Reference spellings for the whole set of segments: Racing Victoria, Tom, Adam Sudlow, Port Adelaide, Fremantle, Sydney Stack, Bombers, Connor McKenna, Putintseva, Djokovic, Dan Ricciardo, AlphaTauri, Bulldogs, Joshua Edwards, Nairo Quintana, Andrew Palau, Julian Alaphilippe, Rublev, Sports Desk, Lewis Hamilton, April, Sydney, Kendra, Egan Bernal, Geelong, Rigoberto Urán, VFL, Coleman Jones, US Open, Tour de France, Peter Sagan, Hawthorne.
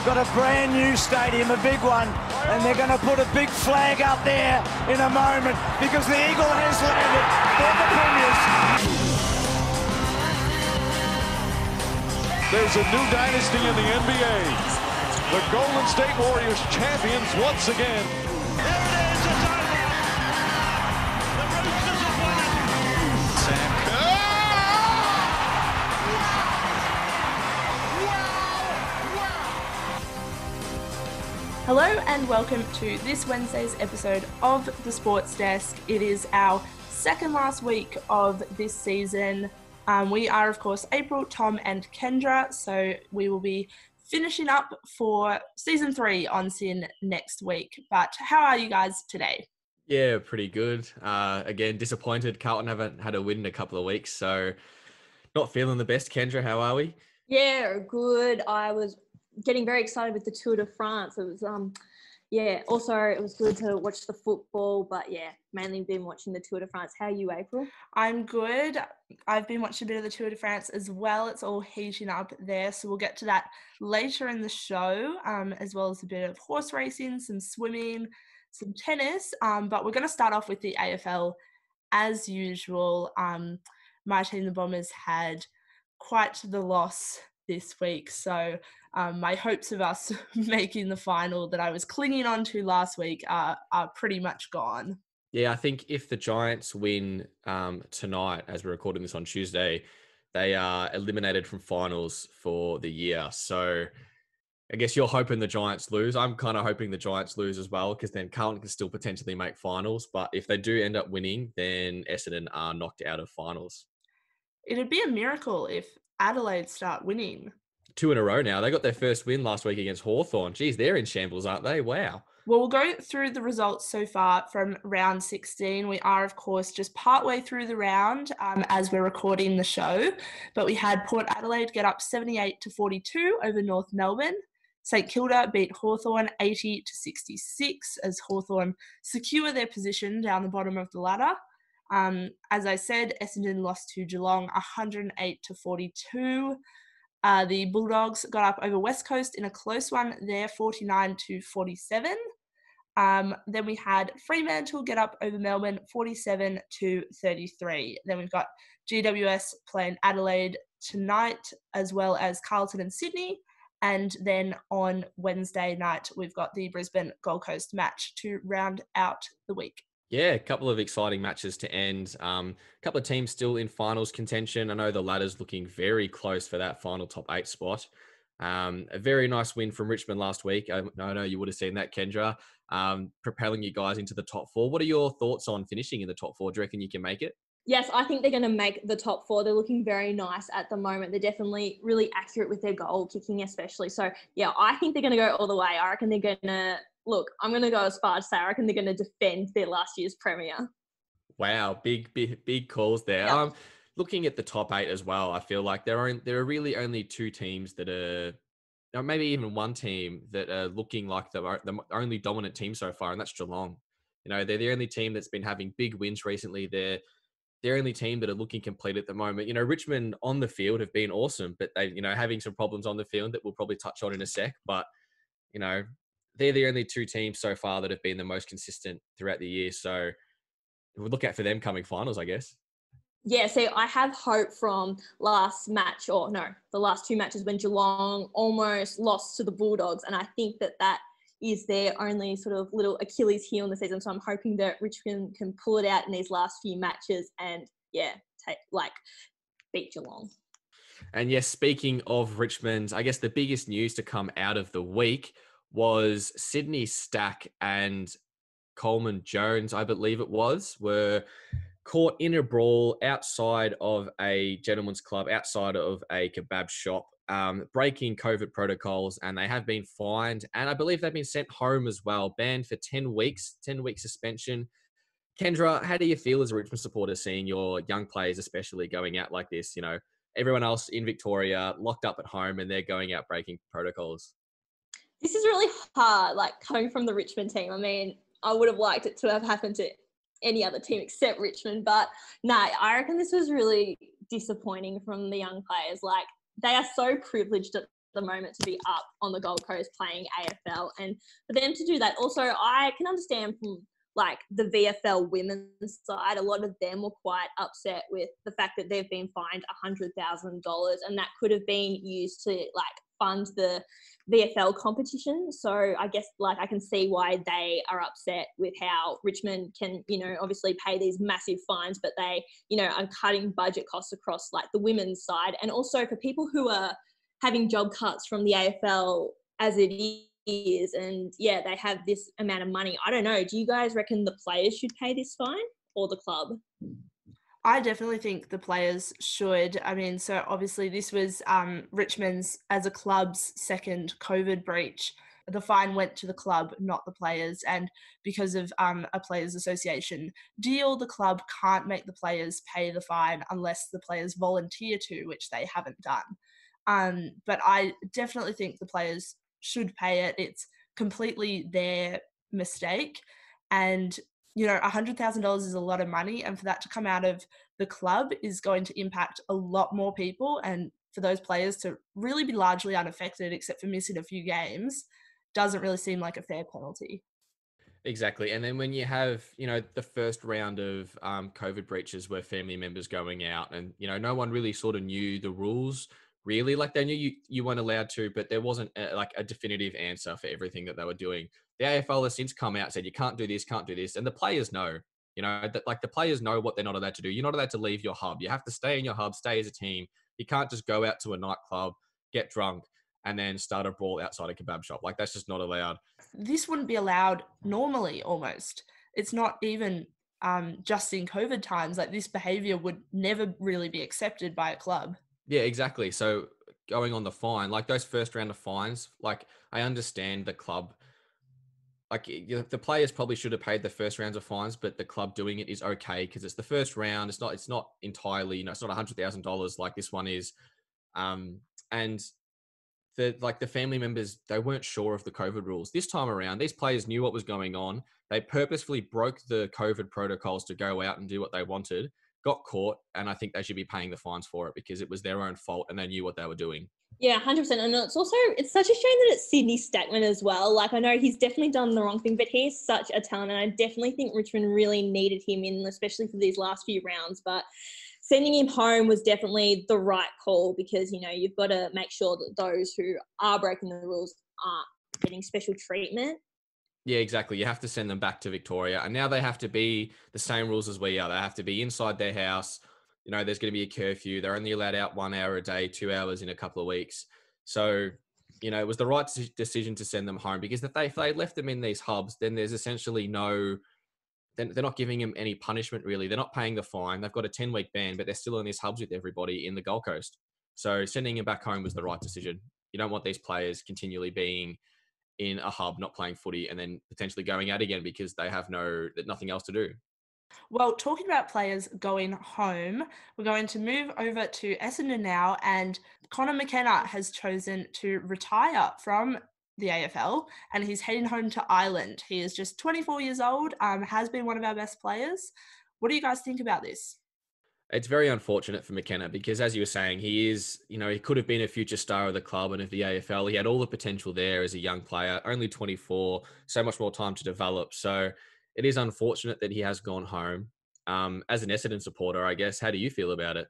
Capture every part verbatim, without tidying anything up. We've got a brand new stadium, a big one, and they're going to put a big flag up there in a moment because the Eagle has landed. They're the premiers. There's a new dynasty in the N B A. The Golden State Warriors champions once again. There it is, it's on the Roosters have won it. Sam Kerr. Hello and welcome to this Wednesday's episode of The Sports Desk. It is our second last week of this season. Um, we are, of course, April, Tom and Kendra, so we will be finishing up for season three on Sin next week. But how are you guys today? Yeah, pretty good. Uh, again, disappointed. Carlton haven't had a win in a couple of weeks, so not feeling the best. Kendra, how are we? Yeah, good. I was getting very excited with the Tour de France. It was, um, yeah, also it was good to watch the football, but yeah, mainly been watching the Tour de France. How are you, April? I'm good. I've been watching a bit of the Tour de France as well. It's all heating up there, so we'll get to that later in the show, um, as well as a bit of horse racing, some swimming, some tennis, um, but we're going to start off with the A F L as usual. Um, my team, the Bombers, had quite the loss this week, so um, my hopes of us making the final that I was clinging on to last week are, are pretty much gone. Yeah, I think if the Giants win um, tonight, as we're recording this on Tuesday, they are eliminated from finals for the year. So I guess you're hoping the Giants lose. I'm kind of hoping the Giants lose as well, because then Carlton can still potentially make finals. But if they do end up winning, then Essendon are knocked out of finals. It'd be a miracle if Adelaide start winning two in a row now. They got their first win last week against Hawthorne. Geez, they're in shambles, aren't they? Wow. Well, we'll go through the results so far from round sixteen. We are, of course, just partway through the round um, as we're recording the show, but we had Port Adelaide get up seventy-eight to forty-two over North Melbourne. St Kilda beat Hawthorne eighty to sixty-six as Hawthorne secure their position down the bottom of the ladder. Um, as I said, Essendon lost to Geelong one hundred eight to forty-two. Uh, the Bulldogs got up over West Coast in a close one there, forty-nine to forty-seven. Um, then we had Fremantle get up over Melbourne forty-seven to thirty-three. Then we've got G W S playing Adelaide tonight, as well as Carlton and Sydney. And then on Wednesday night, we've got the Brisbane Gold Coast match to round out the week. Yeah, a couple of exciting matches to end. Um, a couple of teams still in finals contention. I know the ladder's looking very close for that final top eight spot. Um, a very nice win from Richmond last week. I no, no, you would have seen that, Kendra. Um, propelling you guys into the top four. What are your thoughts on finishing in the top four? Do you reckon you can make it? Yes, I think they're going to make the top four. They're looking very nice at the moment. They're definitely really accurate with their goal kicking, especially. So, yeah, I think they're going to go all the way. I reckon they're going to... Look, I'm going to go as far as say I reckon they're going to defend their last year's premier. Wow, big, big, big calls there. Yep. Um, looking at the top eight as well, I feel like there are there are really only two teams that are, or maybe even one team that are looking like the the only dominant team so far, and that's Geelong. You know, they're the only team that's been having big wins recently. They're they're only team that are looking complete at the moment. You know, Richmond on the field have been awesome, but they you know having some problems on the field that we'll probably touch on in a sec. But you know, they're the only two teams so far that have been the most consistent throughout the year. So we'll look out for them coming finals, I guess. Yeah, so I have hope from last match, or no, the last two matches when Geelong almost lost to the Bulldogs. And I think that that is their only sort of little Achilles heel in the season. So I'm hoping that Richmond can pull it out in these last few matches and, yeah, take, like beat Geelong. And yes, speaking of Richmond, I guess the biggest news to come out of the week was Sydney Stack and Coleman Jones, I believe it was, were caught in a brawl outside of a gentleman's club, outside of a kebab shop, um, breaking COVID protocols, and they have been fined. And I believe they've been sent home as well, banned for ten weeks, ten week suspension. Kendra, how do you feel as a Richmond supporter seeing your young players especially going out like this? You know, everyone else in Victoria locked up at home and they're going out breaking protocols. This is really hard, like, coming from the Richmond team. I mean, I would have liked it to have happened to any other team except Richmond, but no, nah, I reckon this was really disappointing from the young players. Like, they are so privileged at the moment to be up on the Gold Coast playing A F L, and for them to do that. Also, I can understand from like the V F L women's side, a lot of them were quite upset with the fact that they've been fined one hundred thousand dollars, and that could have been used to like fund the V F L competition. So I guess like I can see why they are upset with how Richmond can, you know, obviously pay these massive fines, but they, you know, are cutting budget costs across like the women's side. And also for people who are having job cuts from the A F L as it is, and yeah, they have this amount of money. I don't know, do you guys reckon the players should pay this fine or the club? I definitely think the players should. I mean, so obviously this was um, Richmond's, as a club's, second COVID breach. The fine went to the club, not the players. And because of um, a players' association deal, the club can't make the players pay the fine unless the players volunteer to, which they haven't done. Um, but I definitely think the players should pay it. It's completely their mistake. And you know, one hundred thousand dollars is a lot of money, and for that to come out of the club is going to impact a lot more people, and for those players to really be largely unaffected except for missing a few games doesn't really seem like a fair penalty. Exactly. And then when you have, you know, the first round of um, COVID breaches where family members going out and, you know, no one really sort of knew the rules really. Like they knew you, you weren't allowed to, but there wasn't a, like a definitive answer for everything that they were doing. The A F L has since come out and said, you can't do this, can't do this. And the players know, you know, that like the players know what they're not allowed to do. You're not allowed to leave your hub. You have to stay in your hub, stay as a team. You can't just go out to a nightclub, get drunk, and then start a brawl outside a kebab shop. Like that's just not allowed. This wouldn't be allowed normally almost. It's not even um, just in COVID times. Like this behavior would never really be accepted by a club. Yeah, exactly. So going on the fine, like those first round of fines, like I understand the club, like the players probably should have paid the first rounds of fines, but the club doing it is okay because it's the first round. It's not, it's not entirely, you know, it's not a hundred thousand dollars like this one is. Um, and the, like the family members, they weren't sure of the COVID rules this time around. These players knew what was going on. They purposefully broke the COVID protocols to go out and do what they wanted, got caught. And I think they should be paying the fines for it because it was their own fault and they knew what they were doing. Yeah, one hundred percent. And it's also, it's such a shame that it's Sydney Stackman as well. Like, I know he's definitely done the wrong thing, but he's such a talent. And I definitely think Richmond really needed him in, especially for these last few rounds. But sending him home was definitely the right call because, you know, you've got to make sure that those who are breaking the rules aren't getting special treatment. Yeah, exactly. You have to send them back to Victoria. And now they have to be the same rules as we are. They have to be inside their house. You know, there's going to be a curfew. They're only allowed out one hour a day, two hours in a couple of weeks. So, you know, it was the right decision to send them home because if they, if they left them in these hubs, then there's essentially no, then they're not giving them any punishment really. They're not paying the fine. They've got a ten week ban, but they're still in these hubs with everybody in the Gold Coast. So sending them back home was the right decision. You don't want these players continually being in a hub, not playing footy, and then potentially going out again because they have no, nothing else to do. Well, talking about players going home, we're going to move over to Essendon now, and Connor McKenna has chosen to retire from the A F L and he's heading home to Ireland. He is just twenty-four years old, um, has been one of our best players. What do you guys think about this? It's very unfortunate for McKenna because, as you were saying, he is, you know, he could have been a future star of the club and of the A F L. He had all the potential there as a young player, only twenty-four, so much more time to develop. So it is unfortunate that he has gone home. Um, as an Essendon supporter, I guess, how do you feel about it?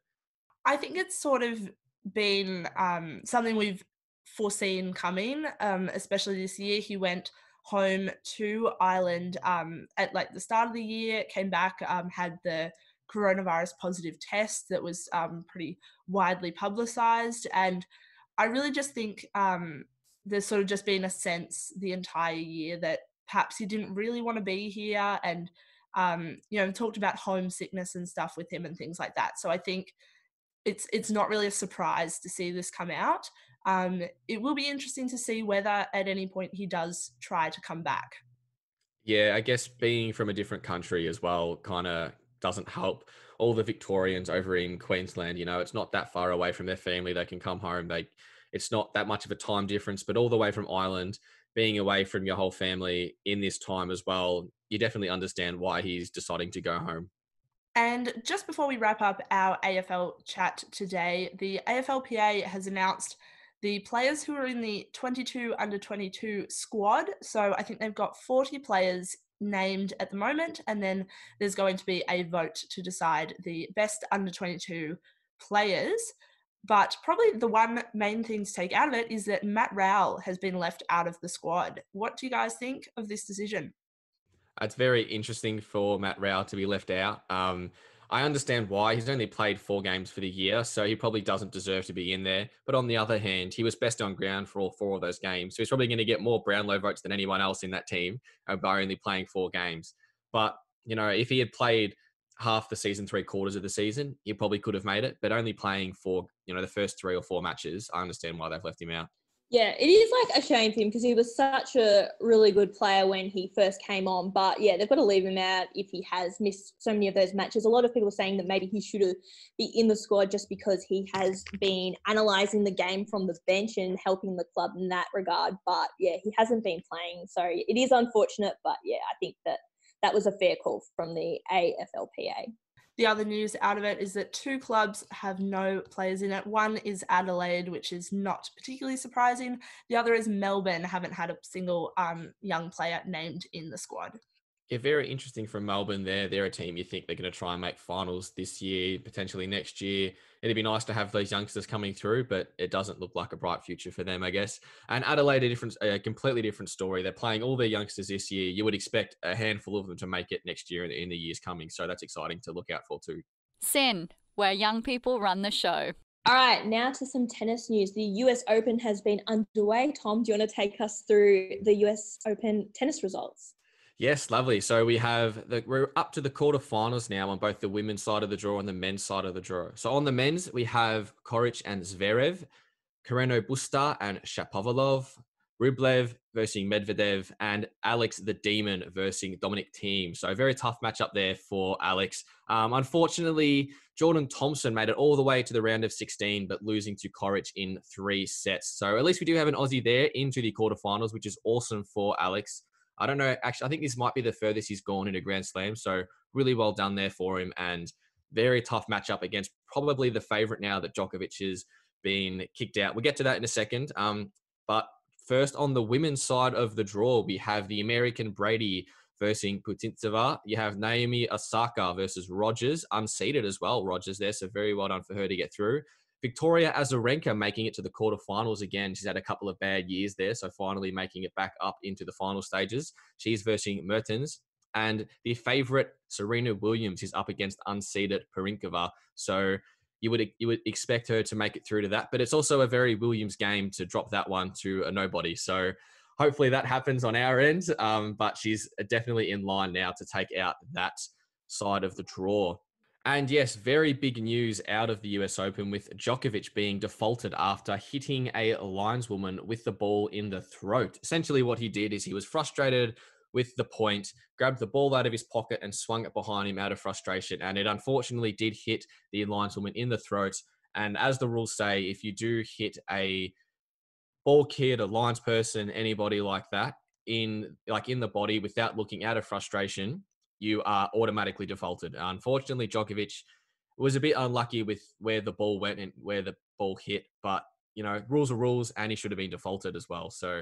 I think it's sort of been um, something we've foreseen coming, um, especially this year. He went home to Ireland um, at like the start of the year, came back, um, had the coronavirus positive test that was um, pretty widely publicised. And I really just think um, there's sort of just been a sense the entire year that perhaps he didn't really want to be here, and, um, you know, talked about homesickness and stuff with him and things like that. So I think it's it's not really a surprise to see this come out. Um, it will be interesting to see whether at any point he does try to come back. Yeah, I guess being from a different country as well kind of doesn't help all the Victorians over in Queensland. You know, it's not that far away from their family. They can come home. They, it's not that much of a time difference, but all the way from Ireland, being away from your whole family in this time as well, you definitely understand why he's deciding to go home. And just before we wrap up our A F L chat today, the A F L P A has announced the players who are in the twenty-two under twenty-two squad. So I think they've got forty players named at the moment, and then there's going to be a vote to decide the best under twenty-two players. But probably the one main thing to take out of it is that Matt Rowell has been left out of the squad. What do you guys think of this decision? It's very interesting for Matt Rowell to be left out. Um, I understand why. He's only played four games for the year, so he probably doesn't deserve to be in there. But on the other hand, he was best on ground for all four of those games. So he's probably going to get more Brownlow votes than anyone else in that team by only playing four games. But, you know, if he had played half the season, three quarters of the season, he probably could have made it. But only playing for, you know, the first three or four matches, I understand why they've left him out. Yeah, it is like a shame for him because he was such a really good player when he first came on. But yeah, they've got to leave him out if he has missed so many of those matches. A lot of people are saying that maybe he should be in the squad just because he has been analysing the game from the bench and helping the club in that regard. But yeah, he hasn't been playing. So it is unfortunate. But yeah, I think that that was a fair call from the A F L P A. The other news out of it is that two clubs have no players in it. One is Adelaide, which is not particularly surprising. The other is Melbourne, haven't had a single um, young player named in the squad. Yeah, very interesting from Melbourne there. They're a team you think they're going to try and make finals this year, potentially next year. It'd be nice to have those youngsters coming through, but it doesn't look like a bright future for them, I guess. And Adelaide, a, different, a completely different story. They're playing all their youngsters this year. You would expect a handful of them to make it next year and in the years coming. So that's exciting to look out for too. Sin, where young people run the show. All right, now to some tennis news. The U S Open has been underway. Tom, do you want to take us through the U S Open tennis results? Yes, lovely. So we have the, we're up to the quarterfinals now on both the women's side of the draw and the men's side of the draw. So on the men's, we have Koric and Zverev, Carreno Busta and Shapovalov, Rublev versus Medvedev, and Alex the Demon versus Dominic Thiem. So a very tough matchup there for Alex. Um, unfortunately, Jordan Thompson made it all the way to the round of sixteen, but losing to Koric in three sets. So at least we do have an Aussie there into the quarterfinals, which is awesome for Alex. I don't know. Actually, I think this might be the furthest he's gone in a Grand Slam. So really well done there for him, and very tough matchup against probably the favorite now that Djokovic has been kicked out. We'll get to that in a second. Um, but first, on the women's side of the draw, we have the American Brady versus Putintseva. You have Naomi Osaka versus Rogers, unseeded as well. Rogers there, so very well done for her to get through. Victoria Azarenka making it to the quarterfinals again. She's had a couple of bad years there, so finally making it back up into the final stages. She's versus Mertens. And the favourite, Serena Williams, is up against unseeded Parinkova. So you would you would expect her to make it through to that. But it's also a very Williams game to drop that one to a nobody. So hopefully that happens on our end. Um, but she's definitely in line now to take out that side of the draw. And yes, very big news out of the U S Open with Djokovic being defaulted after hitting a lineswoman with the ball in the throat. Essentially what he did is he was frustrated with the point, grabbed the ball out of his pocket and swung it behind him out of frustration. And it unfortunately did hit the lineswoman in the throat. And as the rules say, if you do hit a ball kid, a linesperson, anybody like that, in like in the body without looking out of frustration, you are automatically defaulted. Unfortunately, Djokovic was a bit unlucky with where the ball went and where the ball hit, but, you know, rules are rules, and he should have been defaulted as well. So,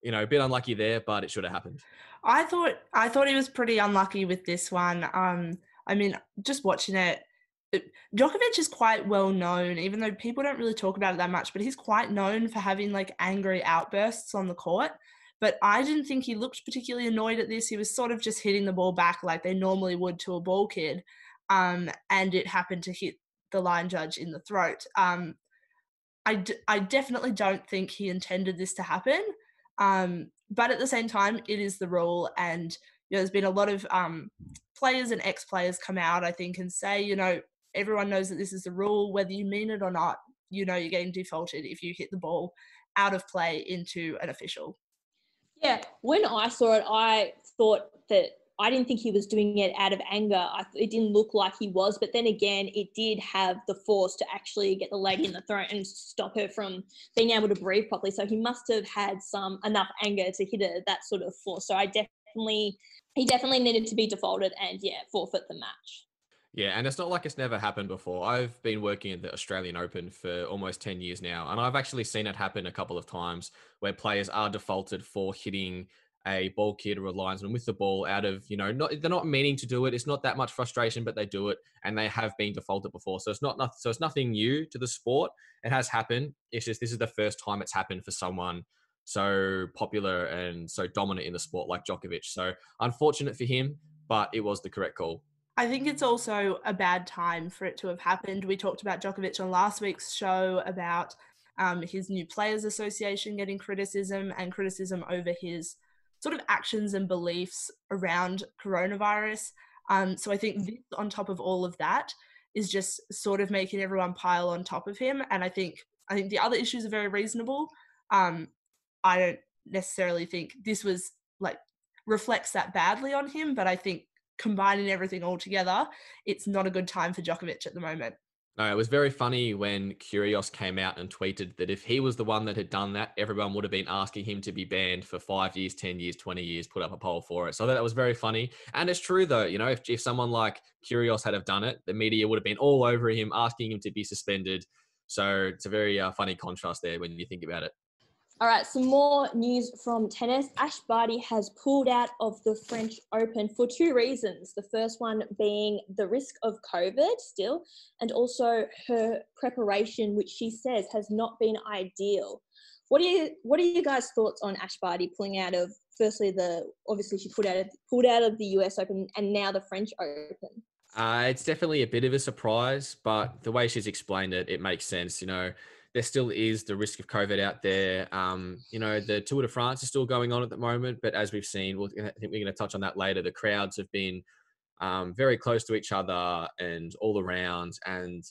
you know, a bit unlucky there, but it should have happened. I thought I thought he was pretty unlucky with this one. Um, I mean, just watching it, it, Djokovic is quite well known, even though people don't really talk about it that much, but he's quite known for having, like, angry outbursts on the court. But I didn't think he looked particularly annoyed at this. He was sort of just hitting the ball back like they normally would to a ball kid. Um, and it happened to hit the line judge in the throat. Um, I, d- I definitely don't think he intended this to happen. Um, but at the same time, it is the rule. And you know, there's been a lot of um, players and ex-players come out, I think, and say, you know, everyone knows that this is the rule. Whether you mean it or not, you know you're getting defaulted if you hit the ball out of play into an official. Yeah, when I saw it, I thought that I didn't think he was doing it out of anger. I, it didn't look like he was. But then again, it did have the force to actually get the lady in the throat and stop her from being able to breathe properly. So he must have had some enough anger to hit her, that sort of force. So I definitely, he definitely needed to be defaulted and, yeah, forfeit the match. Yeah, and it's not like it's never happened before. I've been working at the Australian Open for almost ten years now, and I've actually seen it happen a couple of times where players are defaulted for hitting a ball kid or a linesman with the ball out of, you know, not, they're not meaning to do it. It's not that much frustration, but they do it, and they have been defaulted before. So it's not, not so it's nothing new to the sport. It has happened. It's just this is the first time it's happened for someone so popular and so dominant in the sport like Djokovic. So unfortunate for him, but it was the correct call. I think it's also a bad time for it to have happened. We talked about Djokovic on last week's show about um, his new Players Association getting criticism and criticism over his sort of actions and beliefs around coronavirus. Um, so I think this, on top of all of that, is just sort of making everyone pile on top of him. And I think I think the other issues are very reasonable. Um, I don't necessarily think this was like reflects that badly on him, but I think combining everything all together, it's not a good time for Djokovic at the moment. No, it was very funny when Kyrgios came out and tweeted that if he was the one that had done that, everyone would have been asking him to be banned for five years, ten years, twenty years, put up a poll for it. So that was very funny. And it's true though, you know, if, if someone like Kyrgios had have done it, the media would have been all over him, asking him to be suspended. So it's a very uh, funny contrast there when you think about it. All right, some more news from tennis. Ash Barty has pulled out of the French Open for two reasons. The first one being the risk of COVID still, and also her preparation, which she says has not been ideal. What are you, what are you guys' thoughts on Ash Barty pulling out of, firstly, the obviously she pulled out of, pulled out of the U S Open and now the French Open? Uh, it's definitely a bit of a surprise, but the way she's explained it, it makes sense, you know. There still is the risk of COVID out there. Um, you know, the Tour de France is still going on at the moment, but as we've seen, we'll, I think we're going to touch on that later. The crowds have been um, very close to each other and all around. And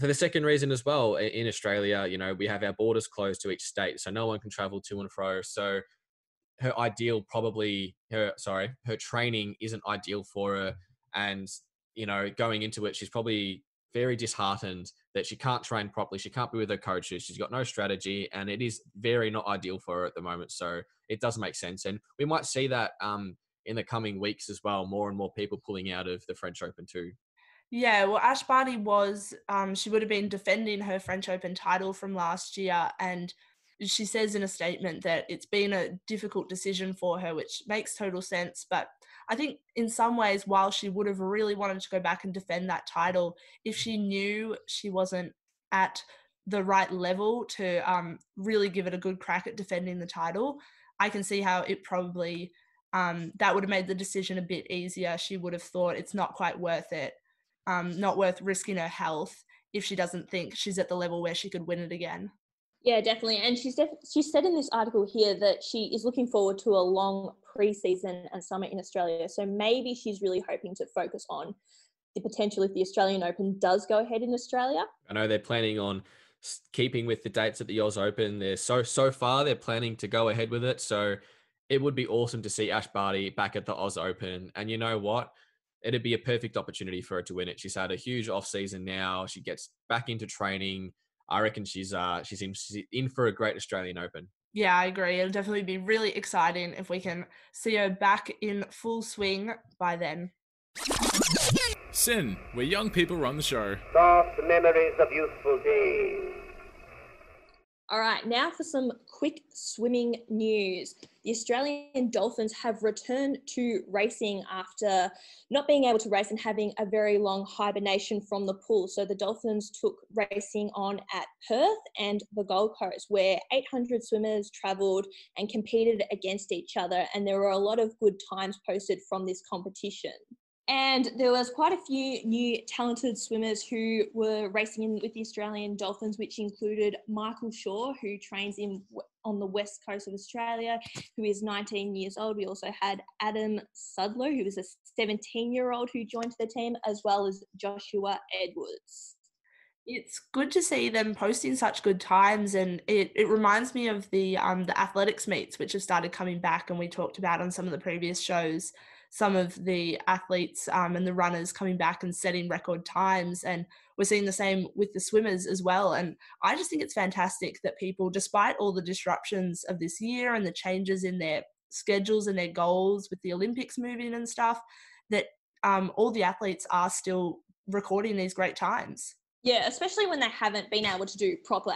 for the second reason as well, in Australia, you know, we have our borders closed to each state, so no one can travel to and fro. So her ideal probably, her sorry, her training isn't ideal for her. And, you know, going into it, she's probably very disheartened that she can't train properly. She can't be with her coaches. She's got no strategy, and it is very not ideal for her at the moment. So it does make sense. And we might see that um, in the coming weeks as well, more and more people pulling out of the French Open too. Yeah, well, Ash Barty was, um, she would have been defending her French Open title from last year. And she says in a statement that it's been a difficult decision for her, which makes total sense. But I think in some ways, while she would have really wanted to go back and defend that title, if she knew she wasn't at the right level to um, really give it a good crack at defending the title, I can see how it probably, um, that would have made the decision a bit easier. She would have thought it's not quite worth it, um, not worth risking her health if she doesn't think she's at the level where she could win it again. Yeah, definitely. And she's def- she said in this article here that she is looking forward to a long pre-season and summer in Australia. So maybe she's really hoping to focus on the potential if the Australian Open does go ahead in Australia. I know they're planning on keeping with the dates at the U S Open. They're so, so far, they're planning to go ahead with it. So it would be awesome to see Ash Barty back at the Oz Open. And you know what? It'd be a perfect opportunity for her to win it. She's had a huge off-season now. She gets back into training. I reckon she's uh, she's, in, she's in for a great Australian Open. Yeah, I agree. It'll definitely be really exciting if we can see her back in full swing by then. Sin, where young people run the show. Soft memories of youthful days. All right, now for some quick swimming news. The Australian Dolphins have returned to racing after not being able to race and having a very long hibernation from the pool. So the Dolphins took racing on at Perth and the Gold Coast, where eight hundred swimmers travelled and competed against each other. And there were a lot of good times posted from this competition. And there was quite a few new talented swimmers who were racing in with the Australian Dolphins, which included Michael Shaw, who trains in on the west coast of Australia, who is nineteen years old. We also had Adam Sudlow, who is a seventeen-year-old who joined the team, as well as Joshua Edwards. It's good to see them posting such good times, and it, it reminds me of the um, the athletics meets, which have started coming back, and we talked about on some of the previous shows. Some of the athletes um, and the runners coming back and setting record times. And we're seeing the same with the swimmers as well. And I just think it's fantastic that people, despite all the disruptions of this year and the changes in their schedules and their goals with the Olympics moving and stuff, that um, all the athletes are still recording these great times. Yeah, especially when they haven't been able to do proper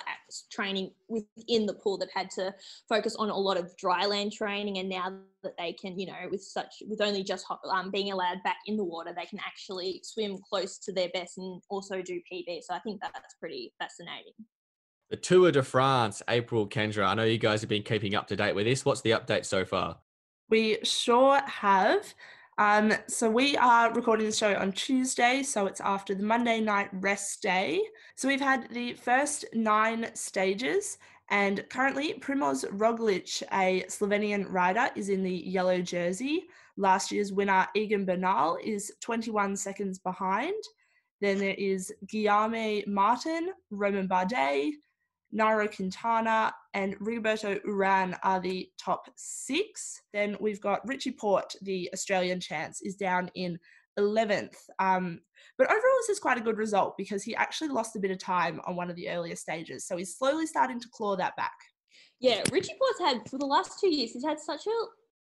training within the pool. They've had to focus on a lot of dry land training, and now that they can, you know, with such with only just um, being allowed back in the water, they can actually swim close to their best and also do P B. So I think that that's pretty fascinating. The Tour de France, April, Kendra, I know you guys have been keeping up to date with this. What's the update so far? We sure have. Um, so we are recording the show on Tuesday, so it's after the Monday night rest day. So we've had the first nine stages, and currently Primoz Roglic, a Slovenian rider, is in the yellow jersey. Last year's winner Egan Bernal is twenty-one seconds behind. Then there is Guillaume Martin, Roman Bardet, Nairo Quintana and Rigoberto Urán are the top six. Then we've got Richie Porte, the Australian chance, is down in eleventh. Um, but overall, this is quite a good result because he actually lost a bit of time on one of the earlier stages. So he's slowly starting to claw that back. Yeah, Richie Porte's had, for the last two years, he's had such a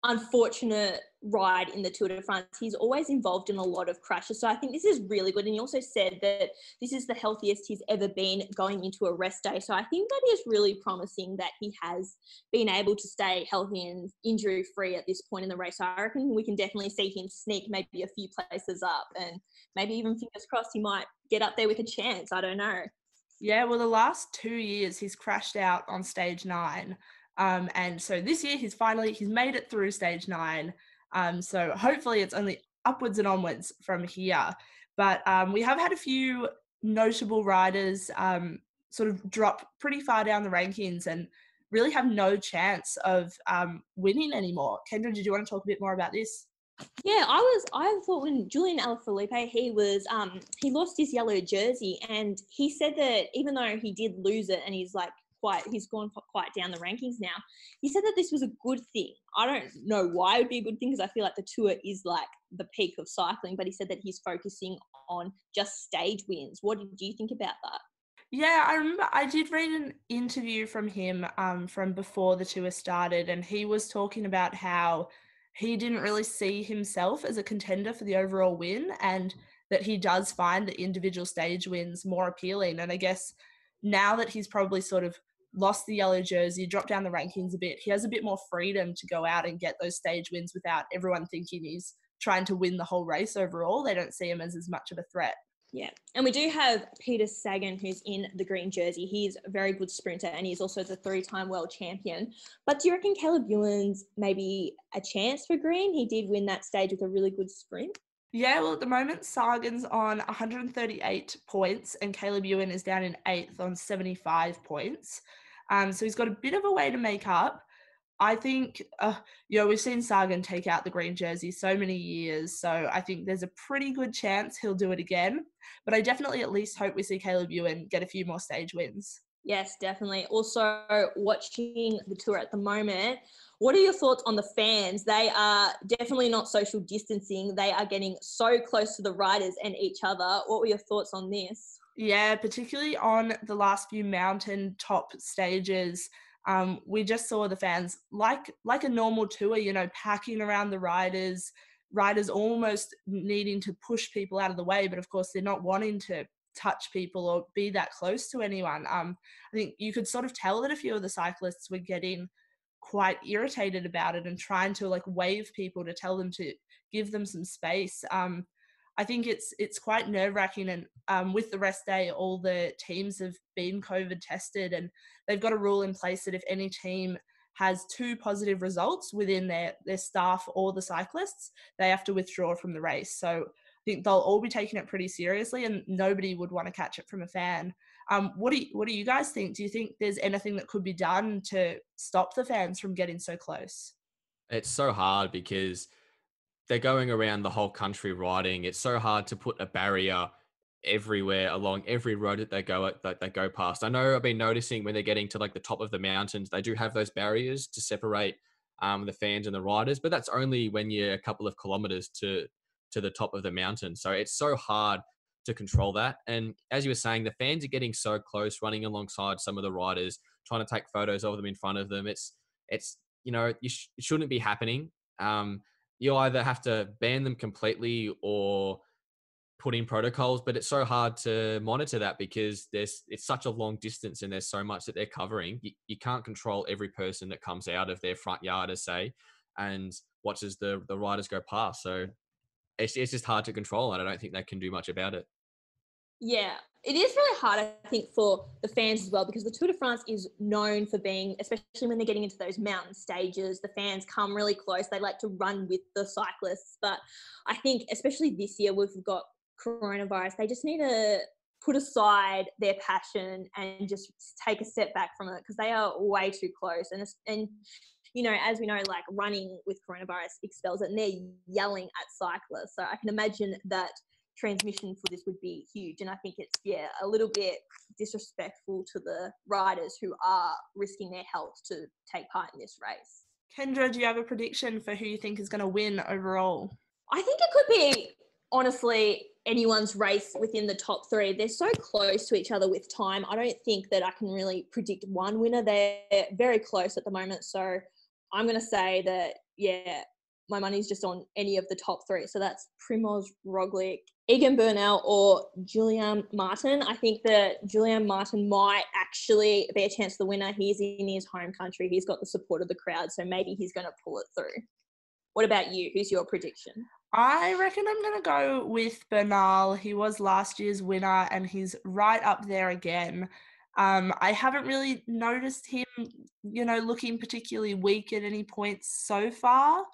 unfortunate ride in the Tour de France. He's always involved in a lot of crashes, so I think this is really good. And he also said that this is the healthiest he's ever been going into a rest day, so I think that is really promising that he has been able to stay healthy and injury free at this point in the race. So I reckon we can definitely see him sneak maybe a few places up, and maybe even, fingers crossed, he might get up there with a chance. I don't know. Yeah, well, the last two years he's crashed out on stage nine. Um, and so this year he's finally, he's made it through stage nine. Um, so hopefully it's only upwards and onwards from here. But um, we have had a few notable riders um, sort of drop pretty far down the rankings and really have no chance of um, winning anymore. Kendra, did you want to talk a bit more about this? Yeah, I was. I thought when Julian Alaphilippe, he was, um, he lost his yellow jersey, and he said that even though he did lose it and he's like, Quite, he's gone quite down the rankings now. He said that this was a good thing. I don't know why it would be a good thing, because I feel like the Tour is like the peak of cycling, but he said that he's focusing on just stage wins. What did you think about that? Yeah, I remember I did read an interview from him um, from before the Tour started, and he was talking about how he didn't really see himself as a contender for the overall win, and that he does find the individual stage wins more appealing. And I guess now that he's probably sort of lost the yellow jersey, dropped down the rankings a bit, he has a bit more freedom to go out and get those stage wins without everyone thinking he's trying to win the whole race overall. They don't see him as as much of a threat. Yeah. And we do have Peter Sagan, who's in the green jersey. He's a very good sprinter, and he's also the three-time world champion. But do you reckon Caleb Ewan's maybe a chance for green? He did win that stage with a really good sprint. Yeah, well, at the moment, Sagan's on one hundred thirty-eight points and Caleb Ewan is down in eighth on seventy-five points. Um, so he's got a bit of a way to make up. I think, uh, you know, we've seen Sagan take out the green jersey so many years, so I think there's a pretty good chance he'll do it again. But I definitely at least hope we see Caleb Ewan get a few more stage wins. Yes, definitely. Also, watching the Tour at the moment, what are your thoughts on the fans? They are definitely not social distancing. They are getting so close to the riders and each other. What were your thoughts on this? Yeah, particularly on the last few mountain top stages. Um, we just saw the fans, like like a normal Tour, you know, packing around the riders, riders almost needing to push people out of the way, but of course they're not wanting to touch people or be that close to anyone. Um, I think you could sort of tell that a few of the cyclists were getting quite irritated about it and trying to like wave people to tell them to give them some space. Um, I think it's it's quite nerve-wracking, and um, with the rest day, all the teams have been COVID tested, and they've got a rule in place that if any team has two positive results within their, their staff or the cyclists, they have to withdraw from the race. So I think they'll all be taking it pretty seriously, and nobody would want to catch it from a fan. Um, what do you, what do you guys think? Do you think there's anything that could be done to stop the fans from getting so close? It's so hard because they're going around the whole country riding. It's so hard to put a barrier everywhere along every road that they go that they go past. I know I've been noticing when they're getting to like the top of the mountains, they do have those barriers to separate um, the fans and the riders, but that's only when you're a couple of kilometers to to the top of the mountain. So it's so hard to control that. And as you were saying, the fans are getting so close, running alongside some of the riders, trying to take photos of them in front of them. It's, it's you know, you sh- it shouldn't be happening. Um, you either have to ban them completely or put in protocols, but it's so hard to monitor that because there's it's such a long distance and there's so much that they're covering. You, you can't control every person that comes out of their front yard, as say, and watches the, the riders go past. So it's, it's just hard to control, and I don't think they can do much about it. Yeah, it is really hard, I think, for the fans as well, because the Tour de France is known for being, especially when they're getting into those mountain stages, the fans come really close. They like to run with the cyclists. But I think, especially this year, we've got coronavirus. They just need to put aside their passion and just take a step back from it, because they are way too close. And, and you know, as we know, like running with coronavirus expels it, and they're yelling at cyclists. So I can imagine that transmission for this would be huge, and I think it's yeah a little bit disrespectful to the riders who are risking their health to take part in this race. Kendra, do you have a prediction for who you think is going to win overall? I think it could be honestly anyone's race within the top three. They're so close to each other with time. I don't think that I can really predict one winner. They're very close at the moment, so I'm going to say that yeah my money's just on any of the top three. So that's Primoz Roglic, Egan Bernal, or Julian Martin. I think that Julian Martin might actually be a chance for the winner. He's in his home country. He's got the support of the crowd, so maybe he's going to pull it through. What about you? Who's your prediction? I reckon I'm going to go with Bernal. He was last year's winner, and he's right up there again. Um, I haven't really noticed him, you know, looking particularly weak at any point so far.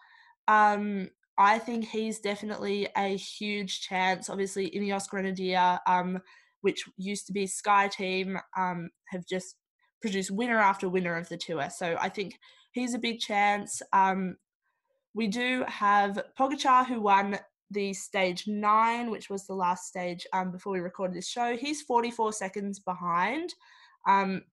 Um, I think he's definitely a huge chance. Obviously, Ineos Grenadier, um, which used to be Sky Team, um, have just produced winner after winner of the tour. So I think he's a big chance. Um, we do have Pogacar, who won the stage nine, which was the last stage um, before we recorded this show. He's forty-four seconds behind. Um,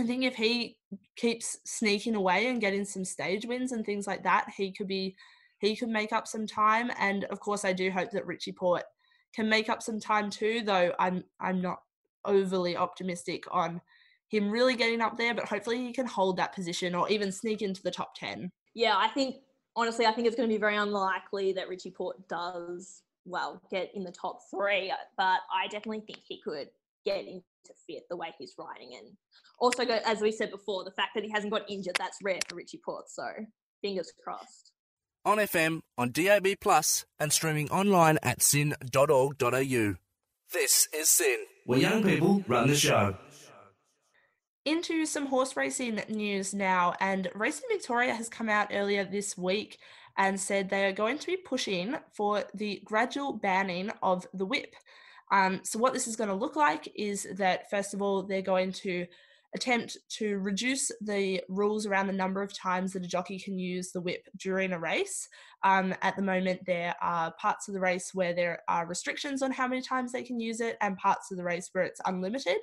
I think if he keeps sneaking away and getting some stage wins and things like that, he could be he could make up some time. And of course, I do hope that Richie Porte can make up some time too. Though I'm I'm not overly optimistic on him really getting up there, but hopefully he can hold that position or even sneak into the top ten. Yeah, I think honestly, I think it's going to be very unlikely that Richie Porte does well get in the top three, but I definitely think he could get into fifth the way he's riding. And also, go, as we said before, the fact that he hasn't got injured, that's rare for Richie Porte, so fingers crossed. On F M, on D A B plus, and streaming online at sin dot org dot a u. This is Sin, where young people run the show. Into some horse racing news now, and Racing Victoria has come out earlier this week and said they are going to be pushing for the gradual banning of the whip. Um, so what this is going to look like is that, first of all, they're going to attempt to reduce the rules around the number of times that a jockey can use the whip during a race. Um, at the moment, there are parts of the race where there are restrictions on how many times they can use it and parts of the race where it's unlimited.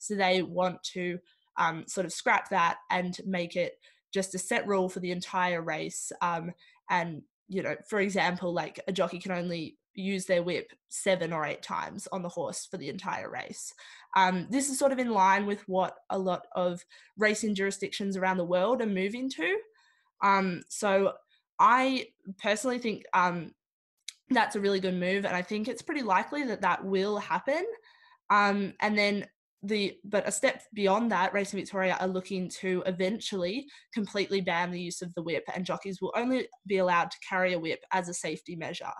So they want to um, sort of scrap that and make it just a set rule for the entire race. Um, and, you know, for example, like a jockey can only use their whip seven or eight times on the horse for the entire race. Um, this is sort of in line with what a lot of racing jurisdictions around the world are moving to. Um, so I personally think um, that's a really good move, and I think it's pretty likely that that will happen. Um, and then the, but a step beyond that, Racing Victoria are looking to eventually completely ban the use of the whip, and jockeys will only be allowed to carry a whip as a safety measure.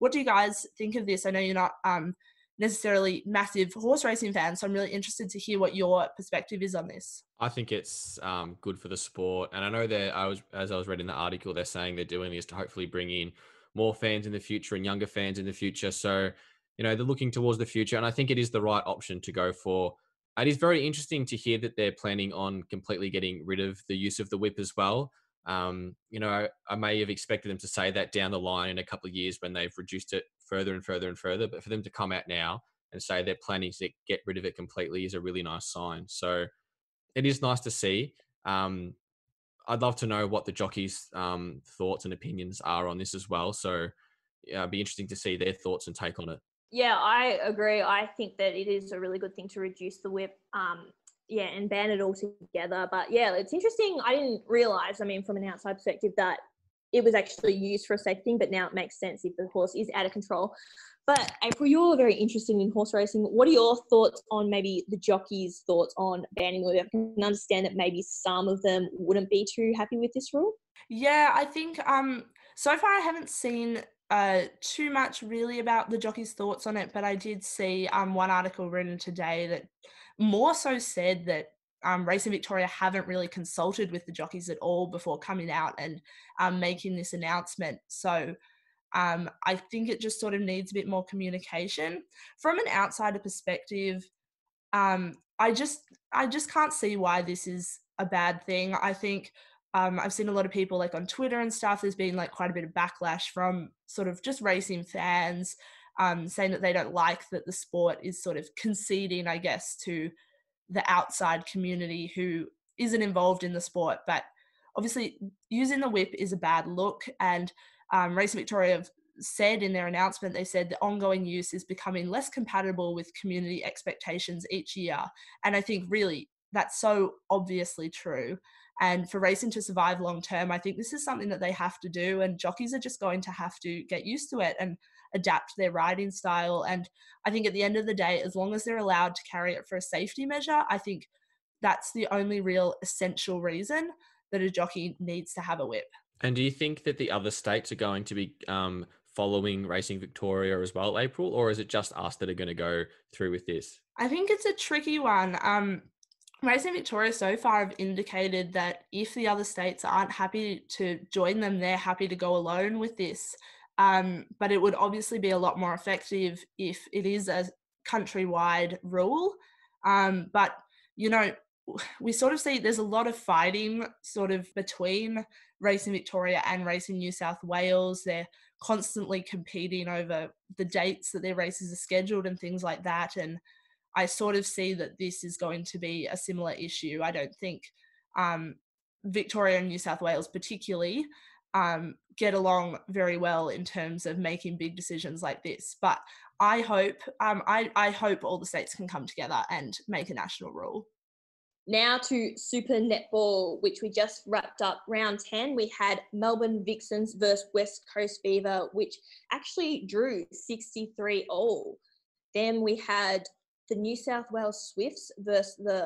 What do you guys think of this? I know you're not um, necessarily massive horse racing fans, so I'm really interested to hear what your perspective is on this. I think it's um, good for the sport. And I know that I was, as I was reading the article, they're saying they're doing this to hopefully bring in more fans in the future and younger fans in the future. So, you know, they're looking towards the future, and I think it is the right option to go for. It is very interesting to hear that they're planning on completely getting rid of the use of the whip as well. Um, you know, I may have expected them to say that down the line in a couple of years when they've reduced it further and further and further, but for them to come out now and say they're planning to get rid of it completely is a really nice sign. So it is nice to see. Um, I'd love to know what the jockeys' um, thoughts and opinions are on this as well. So yeah, it'd be interesting to see their thoughts and take on it. Yeah, I agree. I think that it is a really good thing to reduce the whip. Um, Yeah, and ban it all together. But yeah, it's interesting. I didn't realise, I mean, from an outside perspective, that it was actually used for a safe thing, but now it makes sense if the horse is out of control. But April, you're very interested in horse racing. What are your thoughts on maybe the jockeys' thoughts on banning the move? I can understand that maybe some of them wouldn't be too happy with this rule. Yeah, I think um, so far I haven't seen uh, too much really about the jockeys' thoughts on it, but I did see um, one article written today that more so said that Um, Racing Victoria haven't really consulted with the jockeys at all before coming out and um, making this announcement. So um, I think it just sort of needs a bit more communication. From an outsider perspective, um, I just I just can't see why this is a bad thing. I think um, I've seen a lot of people like on Twitter and stuff, there's been like quite a bit of backlash from sort of just racing fans um, saying that they don't like that the sport is sort of conceding, I guess, to the outside community who isn't involved in the sport. But obviously using the whip is a bad look, and um, Racing Victoria have said in their announcement, they said the ongoing use is becoming less compatible with community expectations each year. And I think really that's so obviously true. And for racing to survive long term, I think this is something that they have to do, and jockeys are just going to have to get used to it and adapt their riding style. And I think at the end of the day, as long as they're allowed to carry it for a safety measure, I think that's the only real essential reason that a jockey needs to have a whip. And do you think that the other states are going to be um, following Racing Victoria as well, April, or is it just us that are going to go through with this? I think it's a tricky one. Um, Racing Victoria so far have indicated that if the other states aren't happy to join them, they're happy to go alone with this. Um, but it would obviously be a lot more effective if it is a countrywide rule. Um, but, you know, we sort of see there's a lot of fighting sort of between Racing Victoria and Racing New South Wales. They're constantly competing over the dates that their races are scheduled and things like that. And I sort of see that this is going to be a similar issue. I don't think um, Victoria and New South Wales particularly Um, get along very well in terms of making big decisions like this. But I hope um, I, I hope all the states can come together and make a national rule. Now to Super Netball, which we just wrapped up. round ten, we had Melbourne Vixens versus West Coast Beaver, which actually drew sixty-three all. Then we had the New South Wales Swifts versus the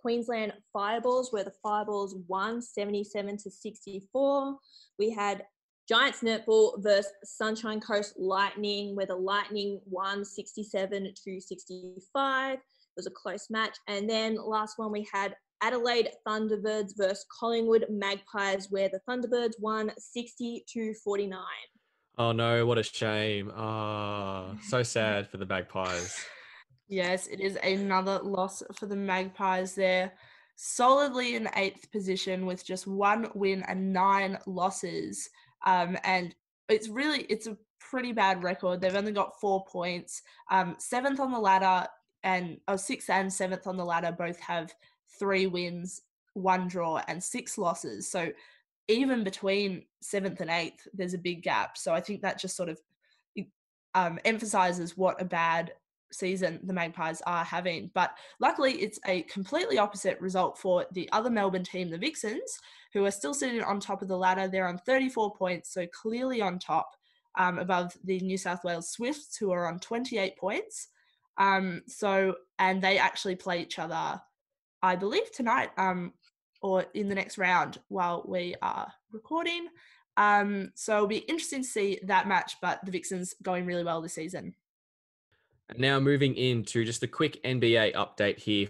Queensland Fireballs, where the Fireballs won seventy-seven to sixty-four. We had Giants Netball versus Sunshine Coast Lightning, where the Lightning won sixty-seven to sixty-five. It was a close match. And then last one, we had Adelaide Thunderbirds versus Collingwood Magpies, where the Thunderbirds won sixty to forty-nine. Oh no, what a shame. Oh, so sad for the Magpies. Yes, it is another loss for the Magpies. They're solidly in eighth position with just one win and nine losses. Um, and it's really, it's a pretty bad record. They've only got four points. Um, seventh on the ladder, and oh, sixth and seventh on the ladder both have three wins, one draw, and six losses. So even between seventh and eighth, there's a big gap. So I think that just sort of um, emphasises what a bad season the Magpies are having. But luckily it's a completely opposite result for the other Melbourne team, the Vixens, who are still sitting on top of the ladder. They're on thirty-four points, so clearly on top, um, above the New South Wales Swifts, who are on twenty-eight points. Um, so, and they actually play each other, I believe, tonight, um, or in the next round while we are recording. Um, so it'll be interesting to see that match, but the Vixens going really well this season. Now moving into just a quick N B A update here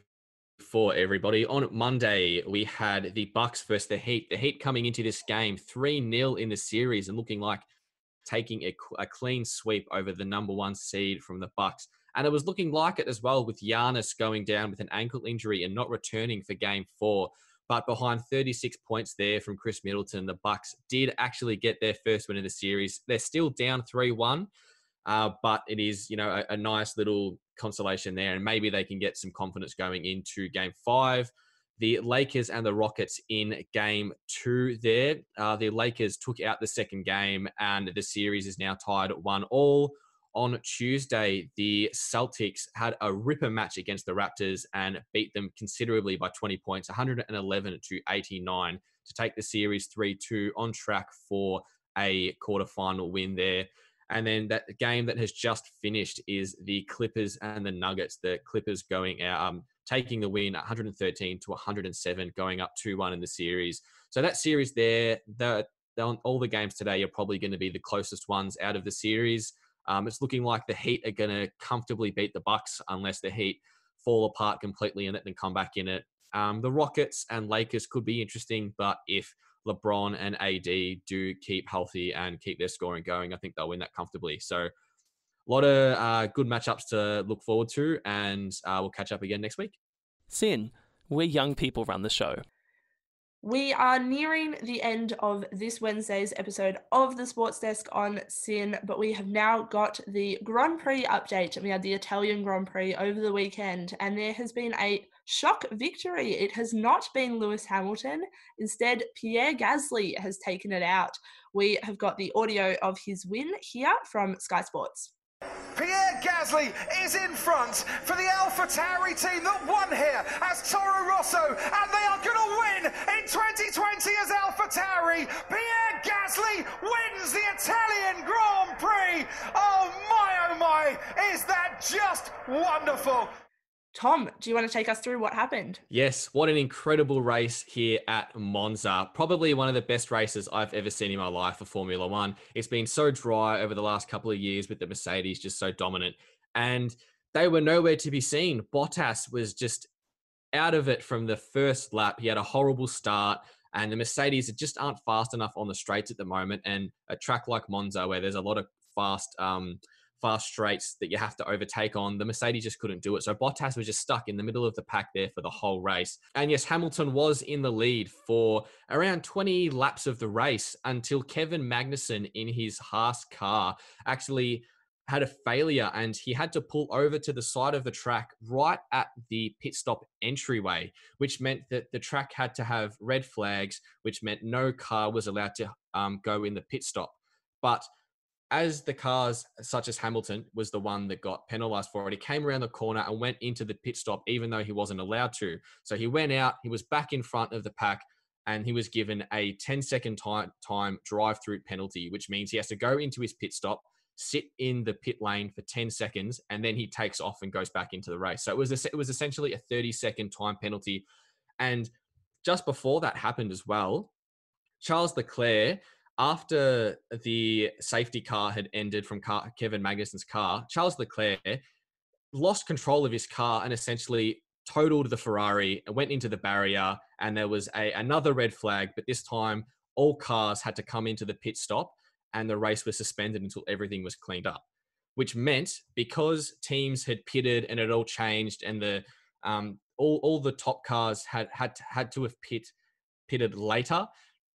for everybody. On Monday, we had the Bucks versus the Heat. The Heat coming into this game three nil in the series and looking like taking a, a clean sweep over the number one seed from the Bucks. And it was looking like it as well, with Giannis going down with an ankle injury and not returning for game four. But behind thirty-six points there from Chris Middleton, the Bucks did actually get their first win in the series. They're still down three one. Uh, but it is, you know, a, a nice little consolation there, and maybe they can get some confidence going into game five. The Lakers and the Rockets in game two there. Uh, the Lakers took out the second game, and the series is now tied one all. On Tuesday, the Celtics had a ripper match against the Raptors and beat them considerably by twenty points, one eleven to eighty-nine, to take the series three two, on track for a quarterfinal win there. And then that game that has just finished is the Clippers and the Nuggets. The Clippers going out, um, taking the win one thirteen to one oh seven, going up two one in the series. So that series there, the, the, all the games today are probably going to be the closest ones out of the series. Um, it's looking like the Heat are going to comfortably beat the Bucks unless the Heat fall apart completely and let them come back in it. Um, the Rockets and Lakers could be interesting, but if LeBron and A D do keep healthy and keep their scoring going, I think they'll win that comfortably. So a lot of uh, good matchups to look forward to, and uh, we'll catch up again next week. Sin, we're young people run the show. We are nearing the end of this Wednesday's episode of the Sports Desk on Sin, but we have now got the Grand Prix update. We had the Italian Grand Prix over the weekend, and there has been a shock victory. It has not been Lewis Hamilton. Instead, Pierre Gasly has taken it out. We have got the audio of his win here from Sky Sports. Pierre Gasly is in front for the AlphaTauri team that won here as Toro Rosso, and they are going to win in twenty twenty as AlphaTauri. Pierre Gasly wins the Italian Grand Prix. Oh my, oh my, is that just wonderful. Tom, do you want to take us through what happened? Yes, what an incredible race here at Monza. Probably one of the best races I've ever seen in my life for Formula One. It's been so dry over the last couple of years with the Mercedes just so dominant. And they were nowhere to be seen. Bottas was just out of it from the first lap. He had a horrible start. And the Mercedes just aren't fast enough on the straights at the moment. And a track like Monza where there's a lot of fast... Um, fast straights that you have to overtake on, the Mercedes just couldn't do it. So Bottas was just stuck in the middle of the pack there for the whole race. And yes, Hamilton was in the lead for around twenty laps of the race until Kevin Magnussen in his Haas car actually had a failure, and he had to pull over to the side of the track right at the pit stop entryway, which meant that the track had to have red flags, which meant no car was allowed to um, go in the pit stop. But as the cars, such as Hamilton, was the one that got penalised for it, he came around the corner and went into the pit stop, even though he wasn't allowed to. So he went out, he was back in front of the pack, and he was given a ten-second time, time drive-through penalty, which means he has to go into his pit stop, sit in the pit lane for ten seconds, and then he takes off and goes back into the race. So it was, it was essentially a thirty-second time penalty. And just before that happened as well, Charles Leclerc, after the safety car had ended from car, Kevin Magnussen's car, Charles Leclerc lost control of his car and essentially totaled the Ferrari and went into the barrier, and there was a, another red flag, but this time all cars had to come into the pit stop and the race was suspended until everything was cleaned up, which meant because teams had pitted and it all changed and the um, all, all the top cars had, had, had to have pit, pitted later,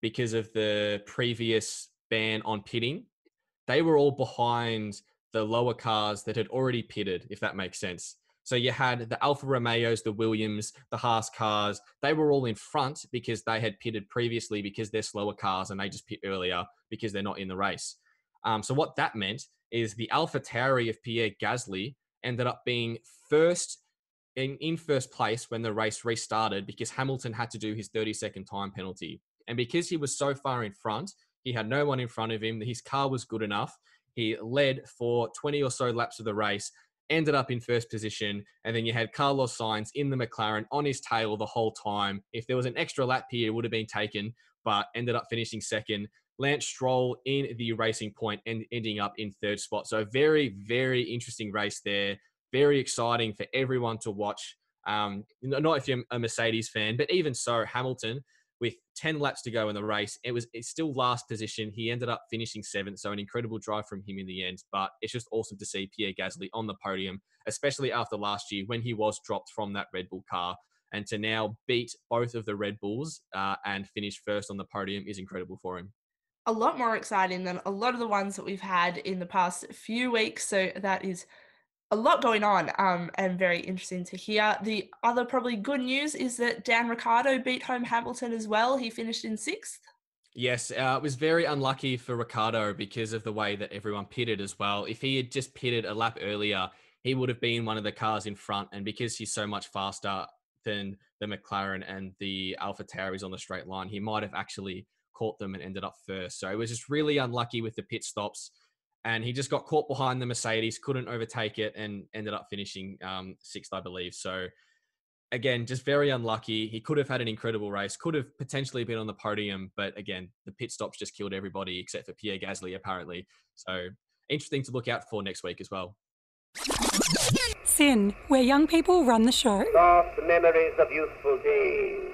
because of the previous ban on pitting, they were all behind the lower cars that had already pitted, if that makes sense. So you had the Alfa Romeos, the Williams, the Haas cars, they were all in front because they had pitted previously because they're slower cars and they just pit earlier because they're not in the race. Um, so what that meant is the AlphaTauri of Pierre Gasly ended up being first in, in first place when the race restarted because Hamilton had to do his thirty-second time penalty. And because he was so far in front, he had no one in front of him. His car was good enough. He led for twenty or so laps of the race, ended up in first position. And then you had Carlos Sainz in the McLaren on his tail the whole time. If there was an extra lap here, it would have been taken, but ended up finishing second. Lance Stroll in the Racing Point and ending up in third spot. So very, very interesting race there. Very exciting for everyone to watch. Um, not if you're a Mercedes fan, but even so, Hamilton, with ten laps to go in the race, it was it's still last position. He ended up finishing seventh, so an incredible drive from him in the end. But it's just awesome to see Pierre Gasly on the podium, especially after last year when he was dropped from that Red Bull car. And to now beat both of the Red Bulls uh, and finish first on the podium is incredible for him. A lot more exciting than a lot of the ones that we've had in the past few weeks, so that is a lot going on um, and very interesting to hear. The other probably good news is that Dan Ricciardo beat home Hamilton as well. He finished in sixth. Yes, uh, it was very unlucky for Ricciardo because of the way that everyone pitted as well. If he had just pitted a lap earlier, he would have been one of the cars in front. And because he's so much faster than the McLaren and the AlphaTauris on the straight line, he might have actually caught them and ended up first. So he was just really unlucky with the pit stops. And he just got caught behind the Mercedes, couldn't overtake it, and ended up finishing um, sixth, I believe. So again, just very unlucky. He could have had an incredible race, could have potentially been on the podium, but again, the pit stops just killed everybody except for Pierre Gasly, apparently. So interesting to look out for next week as well. Sin, where young people run the show. Soft memories of youthful days.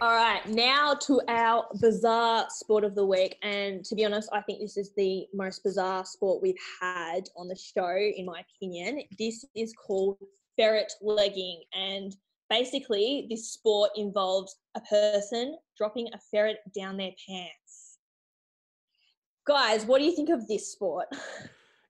All right, now to our bizarre sport of the week. And to be honest, I think this is the most bizarre sport we've had on the show, in my opinion. This is called ferret legging. And basically, this sport involves a person dropping a ferret down their pants. Guys, what do you think of this sport?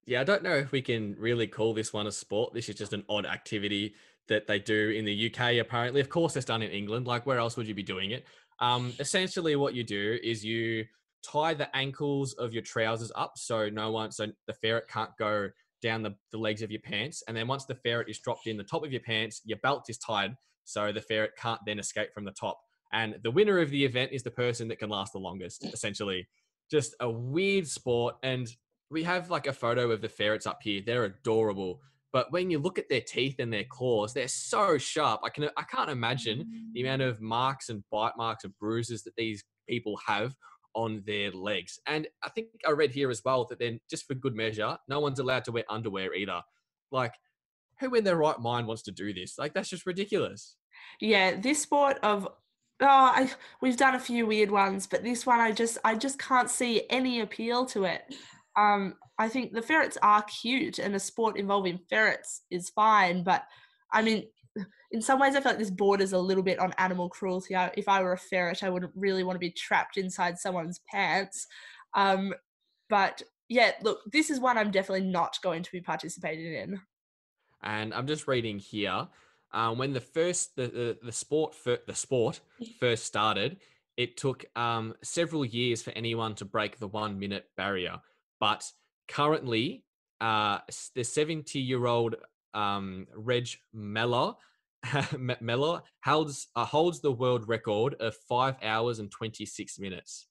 Yeah, I don't know if we can really call this one a sport. This is just an odd activity that they do in the U K, apparently. Of course, it's done in England. Like, where else would you be doing it? Um, essentially, what you do is you tie the ankles of your trousers up so no one, so the ferret can't go down the, the legs of your pants. And then once the ferret is dropped in the top of your pants, your belt is tied so the ferret can't then escape from the top. And the winner of the event is the person that can last the longest, essentially. Just a weird sport. And we have like a photo of the ferrets up here. They're adorable. But when you look at their teeth and their claws, they're so sharp. I can I can't imagine the amount of marks and bite marks and bruises that these people have on their legs. And I think I read here as well that then, just for good measure, no one's allowed to wear underwear either. Like, who in their right mind wants to do this? Like, that's just ridiculous. Yeah, this sport of oh, I, we've done a few weird ones, but this one I just I just can't see any appeal to it. Um, I think the ferrets are cute and a sport involving ferrets is fine, but I mean, in some ways I feel like this borders a little bit on animal cruelty. I, if I were a ferret, I wouldn't really want to be trapped inside someone's pants. Um, but yeah, look, this is one I'm definitely not going to be participating in. And I'm just reading here, um, when the first, the, the, the sport, fir- the sport first started, it took um, several years for anyone to break the one minute barrier. But currently, uh, the seventy-year-old um, Reg Mellor, Mellor holds, uh, holds the world record of five hours and twenty-six minutes.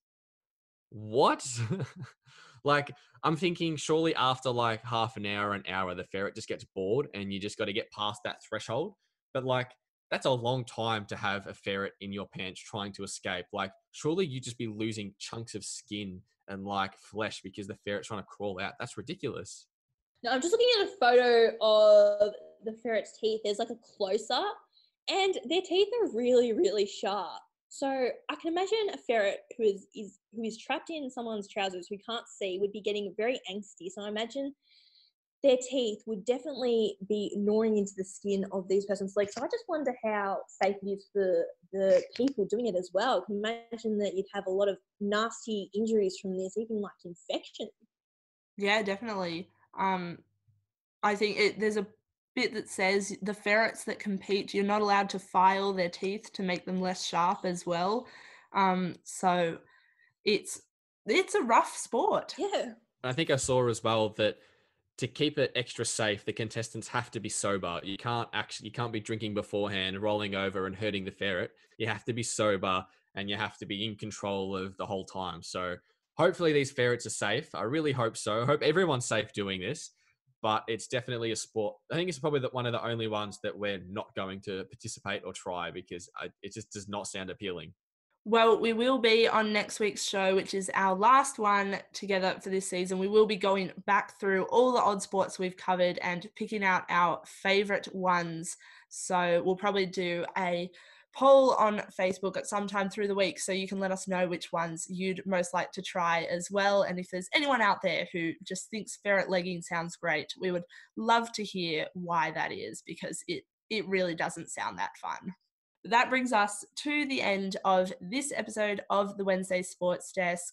What? Like, I'm thinking surely after like half an hour, an hour, the ferret just gets bored and you just got to get past that threshold. But like, that's a long time to have a ferret in your pants trying to escape. Like, surely you just be losing chunks of skin and like flesh because the ferret's trying to crawl out. That's ridiculous. No, I'm just looking at a photo of the ferret's teeth. There's like a close-up and their teeth are really, really sharp. So I can imagine a ferret who is, is who is trapped in someone's trousers who can't see would be getting very angsty. So I imagine their teeth would definitely be gnawing into the skin of these person's legs. So I just wonder how safe it is for the people doing it as well. Can you imagine that you'd have a lot of nasty injuries from this, even like infection? Yeah, definitely. Um, I think it, there's a bit that says the ferrets that compete, you're not allowed to file their teeth to make them less sharp as well. Um, so it's it's a rough sport. Yeah. I think I saw as well that to keep it extra safe, the contestants have to be sober. You can't actually, you can't be drinking beforehand, rolling over and hurting the ferret. You have to be sober and you have to be in control of the whole time. So hopefully these ferrets are safe. I really hope so. I hope everyone's safe doing this, but it's definitely a sport. I think it's probably one of the only ones that we're not going to participate or try because it just does not sound appealing. Well, we will be on next week's show, which is our last one together for this season. We will be going back through all the odd sports we've covered and picking out our favourite ones. So we'll probably do a poll on Facebook at some time through the week so you can let us know which ones you'd most like to try as well. And if there's anyone out there who just thinks ferret legging sounds great, we would love to hear why that is because it, it really doesn't sound that fun. That brings us to the end of this episode of the Wednesday Sports Desk.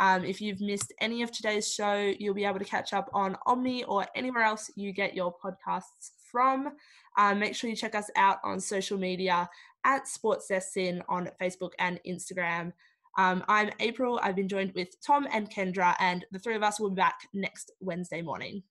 Um, if you've missed any of today's show, you'll be able to catch up on Omni or anywhere else you get your podcasts from. Um, make sure you check us out on social media at Sports Desk Sin on Facebook and Instagram. Um, I'm April. I've been joined with Tom and Kendra, and the three of us will be back next Wednesday morning.